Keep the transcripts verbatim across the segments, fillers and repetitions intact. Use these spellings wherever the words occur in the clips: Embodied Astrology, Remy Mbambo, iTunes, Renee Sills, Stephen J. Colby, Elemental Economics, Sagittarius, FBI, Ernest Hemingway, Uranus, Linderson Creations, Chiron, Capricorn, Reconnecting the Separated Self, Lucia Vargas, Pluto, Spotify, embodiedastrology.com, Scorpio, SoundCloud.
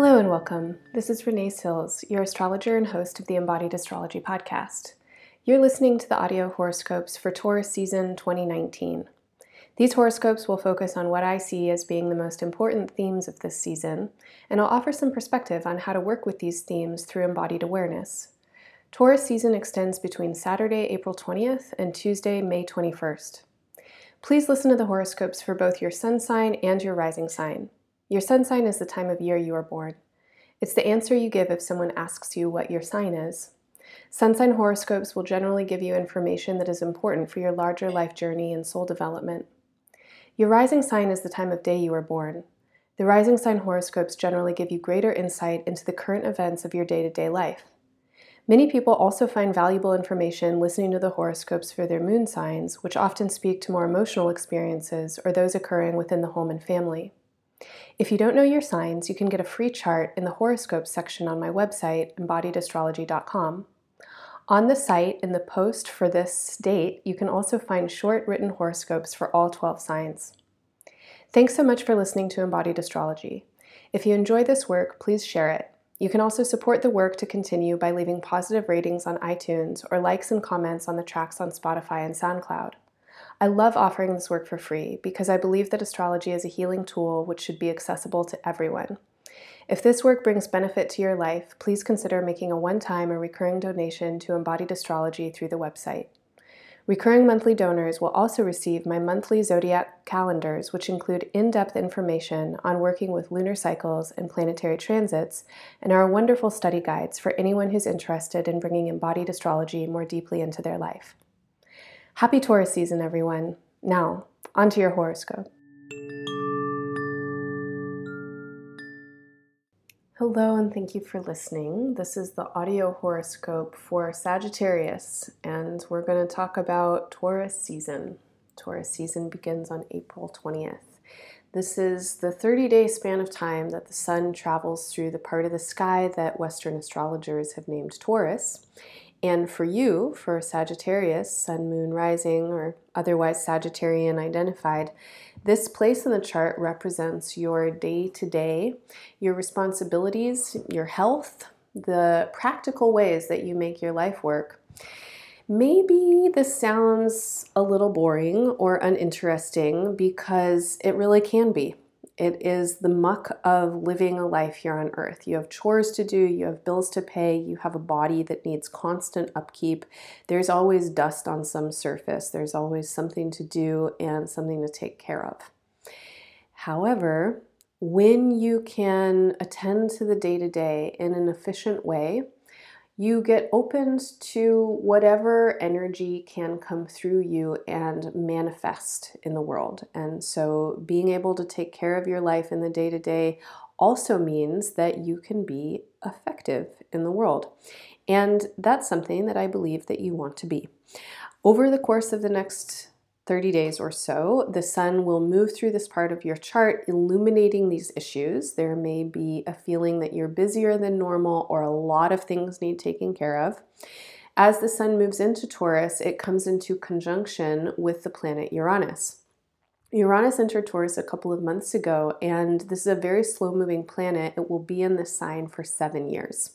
Hello and welcome. This is Renee Sills, your astrologer and host of the Embodied Astrology podcast. You're listening to the audio horoscopes for Taurus season twenty nineteen. These horoscopes will focus on what I see as being the most important themes of this season, and I'll offer some perspective on how to work with these themes through embodied awareness. Taurus season extends between Saturday, April twentieth and Tuesday, May twenty-first. Please listen to the horoscopes for both your sun sign and your rising sign. Your sun sign is the time of year you are born. It's the answer you give if someone asks you what your sign is. Sun sign horoscopes will generally give you information that is important for your larger life journey and soul development. Your rising sign is the time of day you are born. The rising sign horoscopes generally give you greater insight into the current events of your day-to-day life. Many people also find valuable information listening to the horoscopes for their moon signs, which often speak to more emotional experiences or those occurring within the home and family. If you don't know your signs, you can get a free chart in the horoscopes section on my website, embodied astrology dot com. On the site, in the post for this date, you can also find short written horoscopes for all twelve signs. Thanks so much for listening to Embodied Astrology. If you enjoy this work, please share it. You can also support the work to continue by leaving positive ratings on iTunes or likes and comments on the tracks on Spotify and SoundCloud. I love offering this work for free because I believe that astrology is a healing tool which should be accessible to everyone. If this work brings benefit to your life, please consider making a one-time or recurring donation to Embodied Astrology through the website. Recurring monthly donors will also receive my monthly zodiac calendars, which include in-depth information on working with lunar cycles and planetary transits, and are wonderful study guides for anyone who's interested in bringing embodied astrology more deeply into their life. Happy Taurus season, everyone. Now, on to your horoscope. Hello, and thank you for listening. This is the audio horoscope for Sagittarius, and we're going to talk about Taurus season. Taurus season begins on April twentieth. This is the thirty-day span of time that the sun travels through the part of the sky that Western astrologers have named Taurus. And for you, for Sagittarius, sun, moon, rising, or otherwise Sagittarian identified, this place in the chart represents your day-to-day, your responsibilities, your health, the practical ways that you make your life work. Maybe this sounds a little boring or uninteresting because it really can be. It is the muck of living a life here on Earth. You have chores to do, you have bills to pay, you have a body that needs constant upkeep. There's always dust on some surface. There's always something to do and something to take care of. However, when you can attend to the day-to-day in an efficient way, you get opened to whatever energy can come through you and manifest in the world. And so being able to take care of your life in the day-to-day also means that you can be effective in the world. And that's something that I believe that you want to be. Over the course of the next thirty days or so, the sun will move through this part of your chart, illuminating these issues. There may be a feeling that you're busier than normal or a lot of things need taking care of. As the sun moves into Taurus, it comes into conjunction with the planet Uranus. Uranus entered Taurus a couple of months ago, and this is a very slow-moving planet. It will be in this sign for seven years.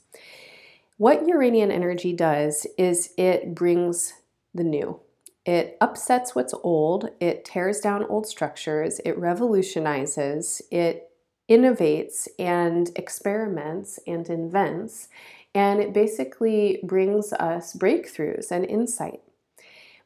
What Uranian energy does is it brings the new. It upsets what's old, it tears down old structures, it revolutionizes, it innovates and experiments and invents, and it basically brings us breakthroughs and insight.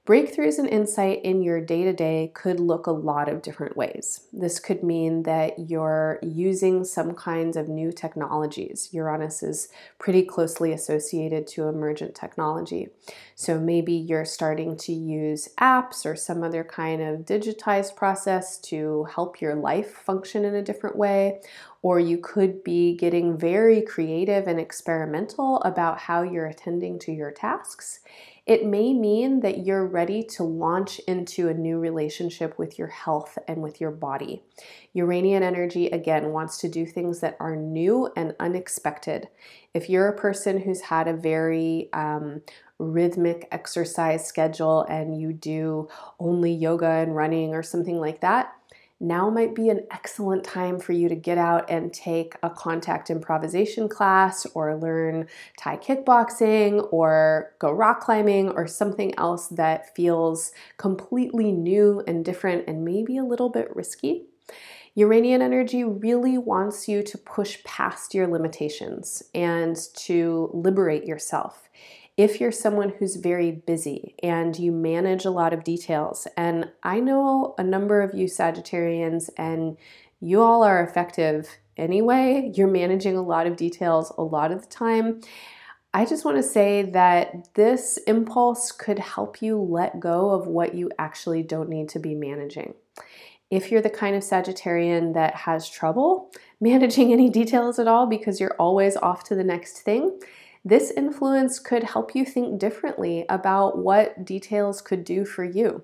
Breakthroughs and insight in your day-to-day could look a lot of different ways. This could mean that you're using some kinds of new technologies. Uranus is pretty closely associated to emergent technology. So maybe you're starting to use apps or some other kind of digitized process to help your life function in a different way. Or you could be getting very creative and experimental about how you're attending to your tasks. It may mean that you're ready to launch into a new relationship with your health and with your body. Uranian energy, again, wants to do things that are new and unexpected. If you're a person who's had a very um, rhythmic exercise schedule and you do only yoga and running or something like that, now might be an excellent time for you to get out and take a contact improvisation class or learn Thai kickboxing or go rock climbing or something else that feels completely new and different and maybe a little bit risky. Uranian energy really wants you to push past your limitations and to liberate yourself. If you're someone who's very busy and you manage a lot of details, and I know a number of you Sagittarians, and you all are effective anyway, you're managing a lot of details a lot of the time, I just want to say that this impulse could help you let go of what you actually don't need to be managing. If you're the kind of Sagittarian that has trouble managing any details at all because you're always off to the next thing, this influence could help you think differently about what details could do for you.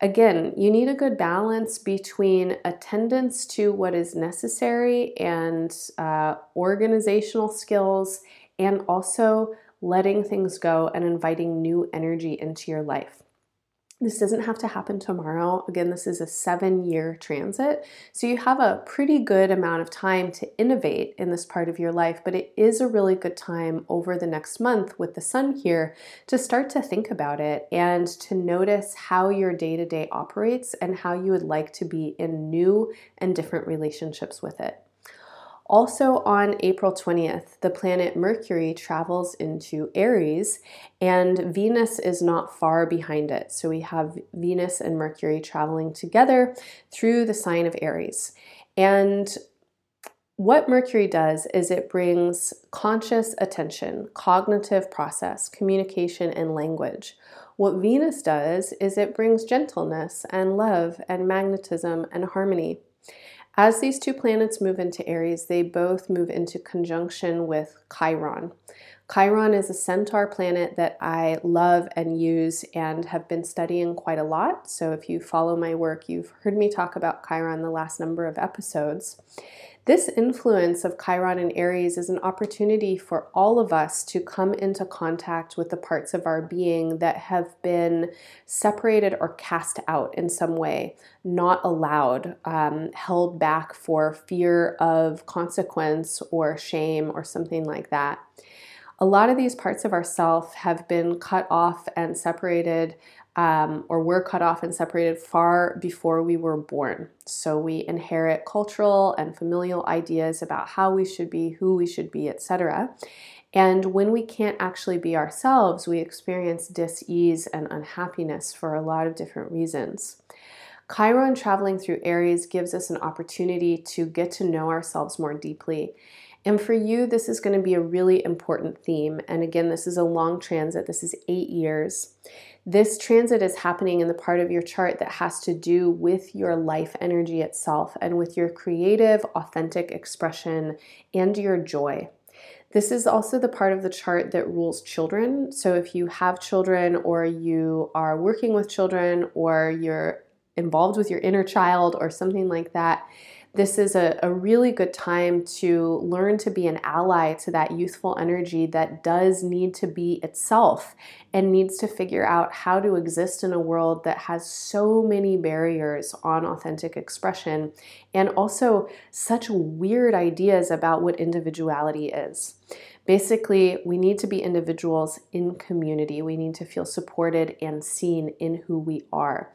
Again, you need a good balance between attendance to what is necessary and uh, organizational skills, and also letting things go and inviting new energy into your life. This doesn't have to happen tomorrow. Again, this is a seven-year transit, so you have a pretty good amount of time to innovate in this part of your life, but it is a really good time over the next month with the sun here to start to think about it and to notice how your day-to-day operates and how you would like to be in new and different relationships with it. Also on April twentieth, the planet Mercury travels into Aries, and Venus is not far behind it. So we have Venus and Mercury traveling together through the sign of Aries. And what Mercury does is it brings conscious attention, cognitive process, communication, and language. What Venus does is it brings gentleness and love and magnetism and harmony. As these two planets move into Aries, they both move into conjunction with Chiron. Chiron is a centaur planet that I love and use and have been studying quite a lot. So if you follow my work, you've heard me talk about Chiron the last number of episodes. This influence of Chiron and Aries is an opportunity for all of us to come into contact with the parts of our being that have been separated or cast out in some way, not allowed, um, held back for fear of consequence or shame or something like that. A lot of these parts of ourself have been cut off and separated Um, or were cut off and separated far before we were born. So we inherit cultural and familial ideas about how we should be, who we should be, et cetera. And when we can't actually be ourselves, we experience dis-ease and unhappiness for a lot of different reasons. Chiron traveling through Aries gives us an opportunity to get to know ourselves more deeply. And for you, this is going to be a really important theme. And again, this is a long transit. This is eight years. This transit is happening in the part of your chart that has to do with your life energy itself and with your creative, authentic expression and your joy. This is also the part of the chart that rules children. So if you have children or you are working with children or you're involved with your inner child or something like that, this is a, a really good time to learn to be an ally to that youthful energy that does need to be itself and needs to figure out how to exist in a world that has so many barriers on authentic expression and also such weird ideas about what individuality is. Basically, we need to be individuals in community. We need to feel supported and seen in who we are.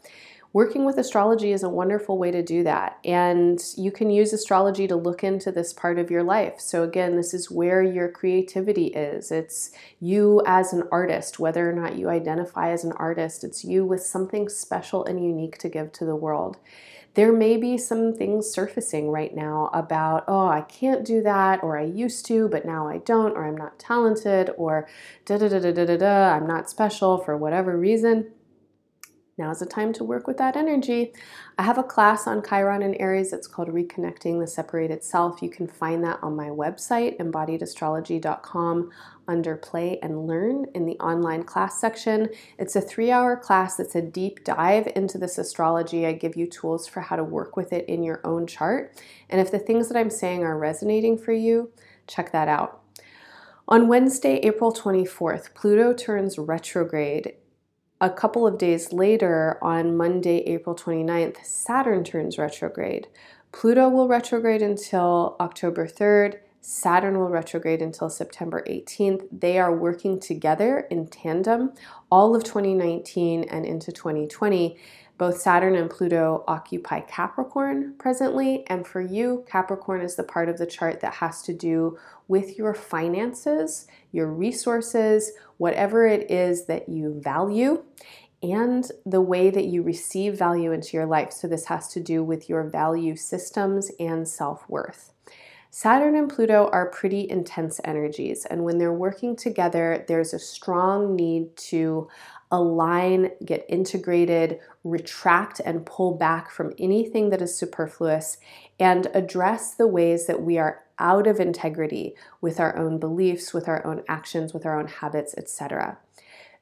Working with astrology is a wonderful way to do that, and you can use astrology to look into this part of your life. So again, this is where your creativity is. It's you as an artist, whether or not you identify as an artist. It's you with something special and unique to give to the world. There may be some things surfacing right now about, oh, I can't do that, or I used to, but now I don't, or I'm not talented, or da-da-da-da-da-da, I'm not special for whatever reason. Now's the time to work with that energy. I have a class on Chiron and Aries that's called Reconnecting the Separated Self. You can find that on my website, embodied astrology dot com, under Play and Learn in the online class section. It's a three-hour class that's a deep dive into this astrology. I give you tools for how to work with it in your own chart. And if the things that I'm saying are resonating for you, check that out. On Wednesday, April twenty-fourth, Pluto turns retrograde a couple of days later, on Monday, April twenty-ninth, Saturn turns retrograde. Pluto will retrograde until October third. Saturn will retrograde until September eighteenth. They are working together in tandem all of twenty nineteen and into twenty twenty. Both Saturn and Pluto occupy Capricorn presently, and for you, Capricorn is the part of the chart that has to do with your finances, your resources, whatever it is that you value, and the way that you receive value into your life. So this has to do with your value systems and self-worth. Saturn and Pluto are pretty intense energies, and when they're working together, there's a strong need to align, get integrated, retract and pull back from anything that is superfluous, and address the ways that we are out of integrity with our own beliefs, with our own actions, with our own habits, et cetera.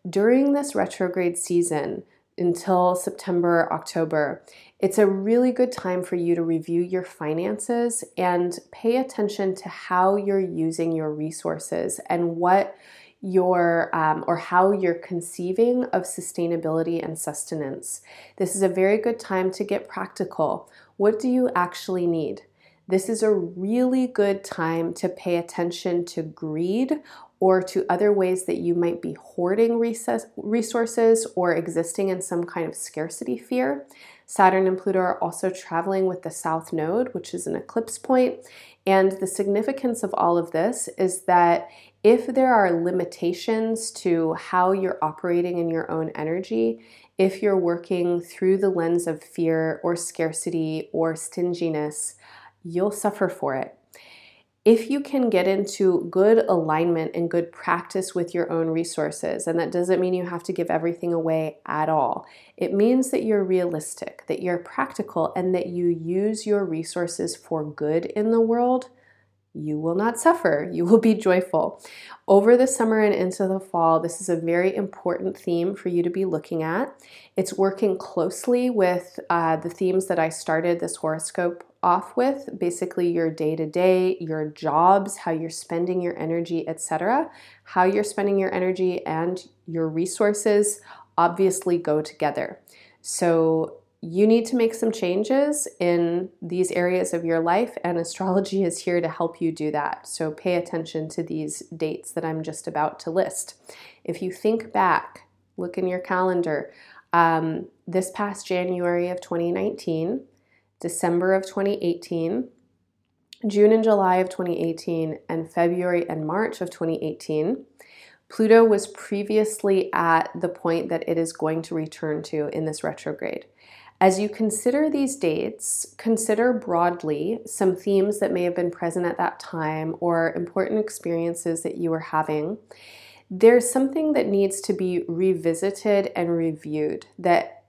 During this retrograde season, until September, October, it's a really good time for you to review your finances and pay attention to how you're using your resources and what your um, or how you're conceiving of sustainability and sustenance. This is a very good time to get practical. What do you actually need? This is a really good time to pay attention to greed or to other ways that you might be hoarding resources or existing in some kind of scarcity fear. Saturn and Pluto are also traveling with the South Node, which is an eclipse point. And the significance of all of this is that if there are limitations to how you're operating in your own energy, if you're working through the lens of fear or scarcity or stinginess, you'll suffer for it. If you can get into good alignment and good practice with your own resources, and that doesn't mean you have to give everything away at all. It means that you're realistic, that you're practical, and that you use your resources for good in the world, you will not suffer. You will be joyful. Over the summer and into the fall, this is a very important theme for you to be looking at. It's working closely with uh, the themes that I started this horoscope off with, basically your day-to-day, your jobs, how you're spending your energy, et cetera. How you're spending your energy and your resources obviously go together. So you need to make some changes in these areas of your life, and astrology is here to help you do that. So pay attention to these dates that I'm just about to list. If you think back, look in your calendar, um, this past January of twenty nineteen, December of twenty eighteen, June and July of twenty eighteen, and February and March of twenty eighteen, Pluto was previously at the point that it is going to return to in this retrograde. As you consider these dates, consider broadly some themes that may have been present at that time or important experiences that you were having. There's something that needs to be revisited and reviewed that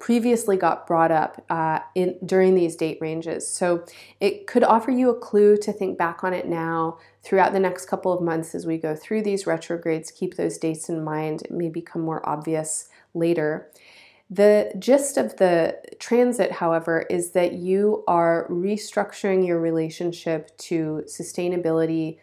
previously got brought up uh, in, during these date ranges. So it could offer you a clue to think back on it now. Throughout the next couple of months as we go through these retrogrades, keep those dates in mind. It may become more obvious later. The gist of the transit, however, is that you are restructuring your relationship to sustainability,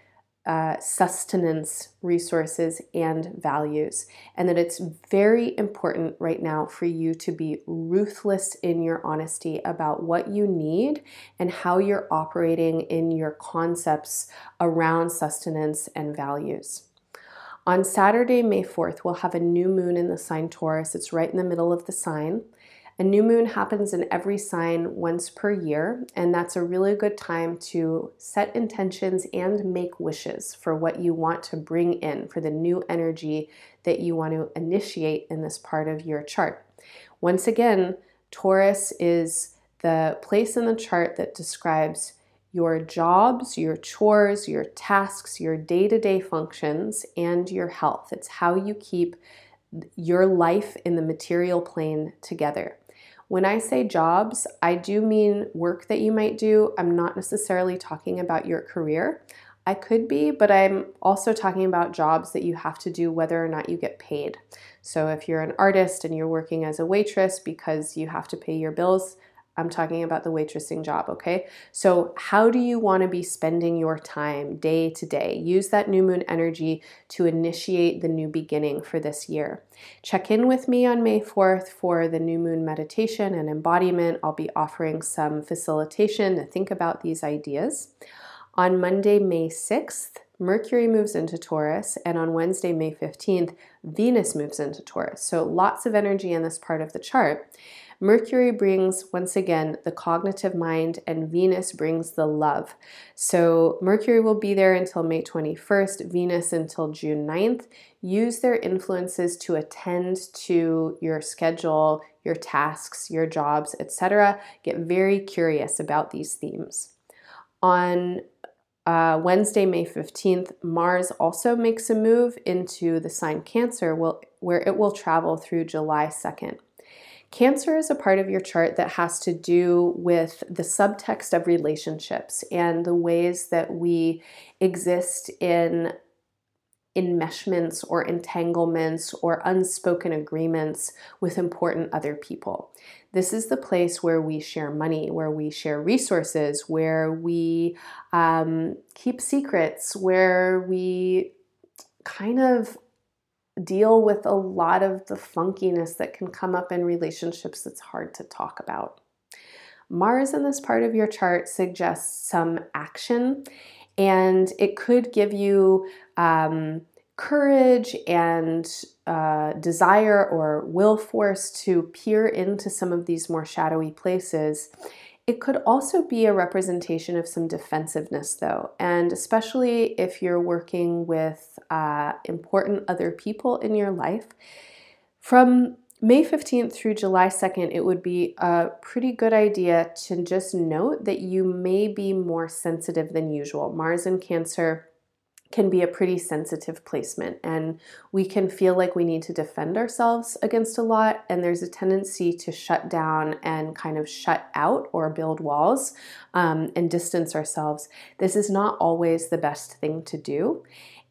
Uh, sustenance, resources, and values, and that it's very important right now for you to be ruthless in your honesty about what you need and how you're operating in your concepts around sustenance and values. On Saturday, May fourth, we'll have a new moon in the sign Taurus. It's right in the middle of the sign. A new moon happens in every sign once per year, and that's a really good time to set intentions and make wishes for what you want to bring in, for the new energy that you want to initiate in this part of your chart. Once again, Taurus is the place in the chart that describes your jobs, your chores, your tasks, your day-to-day functions, and your health. It's how you keep your life in the material plane together. When I say jobs, I do mean work that you might do. I'm not necessarily talking about your career. I could be, but I'm also talking about jobs that you have to do whether or not you get paid. So if you're an artist and you're working as a waitress because you have to pay your bills, I'm talking about the waitressing job, okay? So how do you want to be spending your time day to day? Use that new moon energy to initiate the new beginning for this year. Check in with me on May fourth for the new moon meditation and embodiment. I'll be offering some facilitation to think about these ideas. On Monday, May sixth, Mercury moves into Taurus, and on Wednesday, May fifteenth, Venus moves into Taurus. So lots of energy in this part of the chart. Mercury brings, once again, the cognitive mind, and Venus brings the love. So Mercury will be there until May twenty-first, Venus until June ninth. Use their influences to attend to your schedule, your tasks, your jobs, et cetera. Get very curious about these themes. On Uh, Wednesday, May fifteenth, Mars also makes a move into the sign Cancer, will, where it will travel through July second. Cancer is a part of your chart that has to do with the subtext of relationships and the ways that we exist in enmeshments or entanglements or unspoken agreements with important other people. This is the place where we share money, where we share resources, where we um, keep secrets, where we kind of deal with a lot of the funkiness that can come up in relationships that's hard to talk about. Mars in this part of your chart suggests some action, and it could give you um, courage and uh, desire or will force to peer into some of these more shadowy places. It could also be a representation of some defensiveness, though, and especially if you're working with uh, important other people in your life. From May fifteenth through July second, it would be a pretty good idea to just note that you may be more sensitive than usual. Mars in Cancer can be a pretty sensitive placement, and we can feel like we need to defend ourselves against a lot, and there's a tendency to shut down and kind of shut out or build walls um, and distance ourselves. This is not always the best thing to do.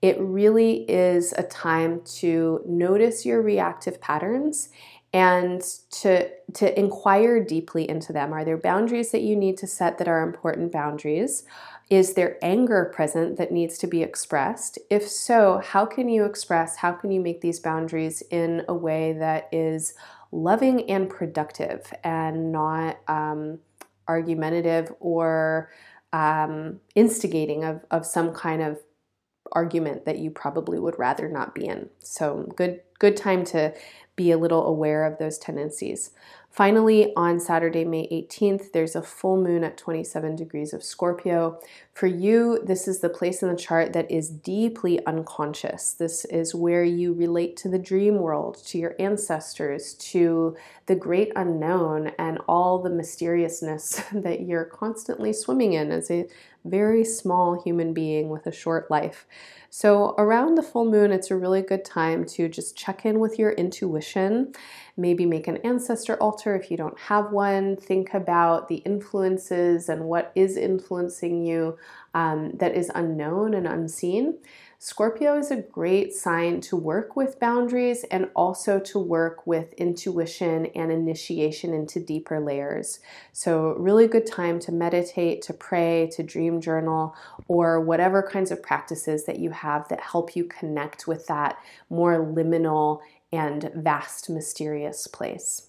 It really is a time to notice your reactive patterns and to, to inquire deeply into them. Are there boundaries that you need to set that are important boundaries? Is there anger present that needs to be expressed? If so, how can you express, how can you make these boundaries in a way that is loving and productive and not um, argumentative or um, instigating of, of some kind of argument that you probably would rather not be in. So good, good time to be a little aware of those tendencies. Finally, on Saturday, May eighteenth, there's a full moon at twenty-seven degrees of Scorpio. For you, this is the place in the chart that is deeply unconscious. This is where you relate to the dream world, to your ancestors, to the great unknown, and all the mysteriousness that you're constantly swimming in as a very small human being with a short life. So around the full moon, it's a really good time to just check in with your intuition, maybe make an ancestor altar if you don't have one, think about the influences and what is influencing you um, that is unknown and unseen. Scorpio is a great sign to work with boundaries and also to work with intuition and initiation into deeper layers. So really good time to meditate, to pray, to dream journal, or whatever kinds of practices that you have that help you connect with that more liminal and vast, mysterious place.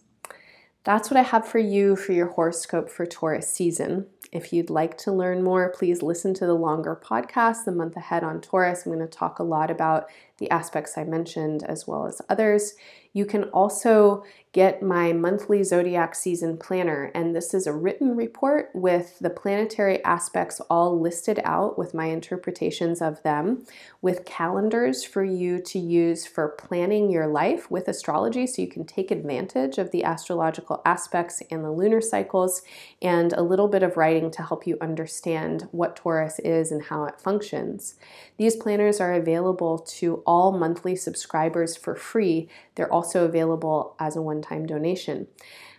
That's what I have for you for your horoscope for Taurus season. If you'd like to learn more, please listen to the longer podcast, The Month Ahead on Taurus. I'm going to talk a lot about the aspects I mentioned as well as others. You can also get my monthly zodiac season planner, and this is a written report with the planetary aspects all listed out with my interpretations of them, with calendars for you to use for planning your life with astrology, so you can take advantage of the astrological aspects and the lunar cycles, and a little bit of writing to help you understand what Taurus is and how it functions. These planners are available to all monthly subscribers for free. They're also available as a one-time donation.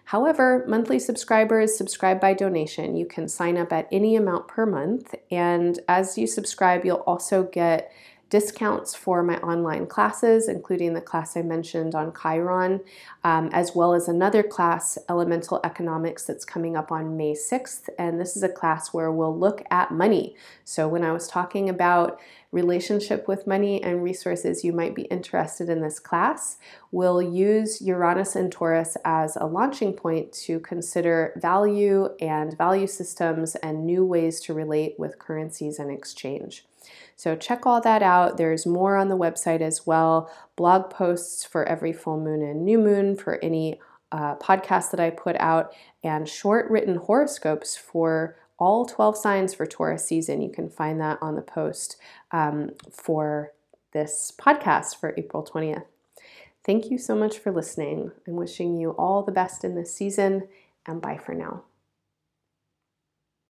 However, monthly subscribers subscribe by donation. You can sign up at any amount per month, and as you subscribe, you'll also get discounts for my online classes, including the class I mentioned on Chiron, um, as well as another class, Elemental Economics, that's coming up on May sixth. And this is a class where we'll look at money. So when I was talking about relationship with money and resources, you might be interested in this class. We'll use Uranus and Taurus as a launching point to consider value and value systems and new ways to relate with currencies and exchange. So check all that out. There's more on the website as well. Blog posts for every full moon and new moon for any uh, podcast that I put out, and short written horoscopes for all twelve signs for Taurus season. You can find that on the post um, for this podcast for April twentieth. Thank you so much for listening. I'm wishing you all the best in this season, and bye for now.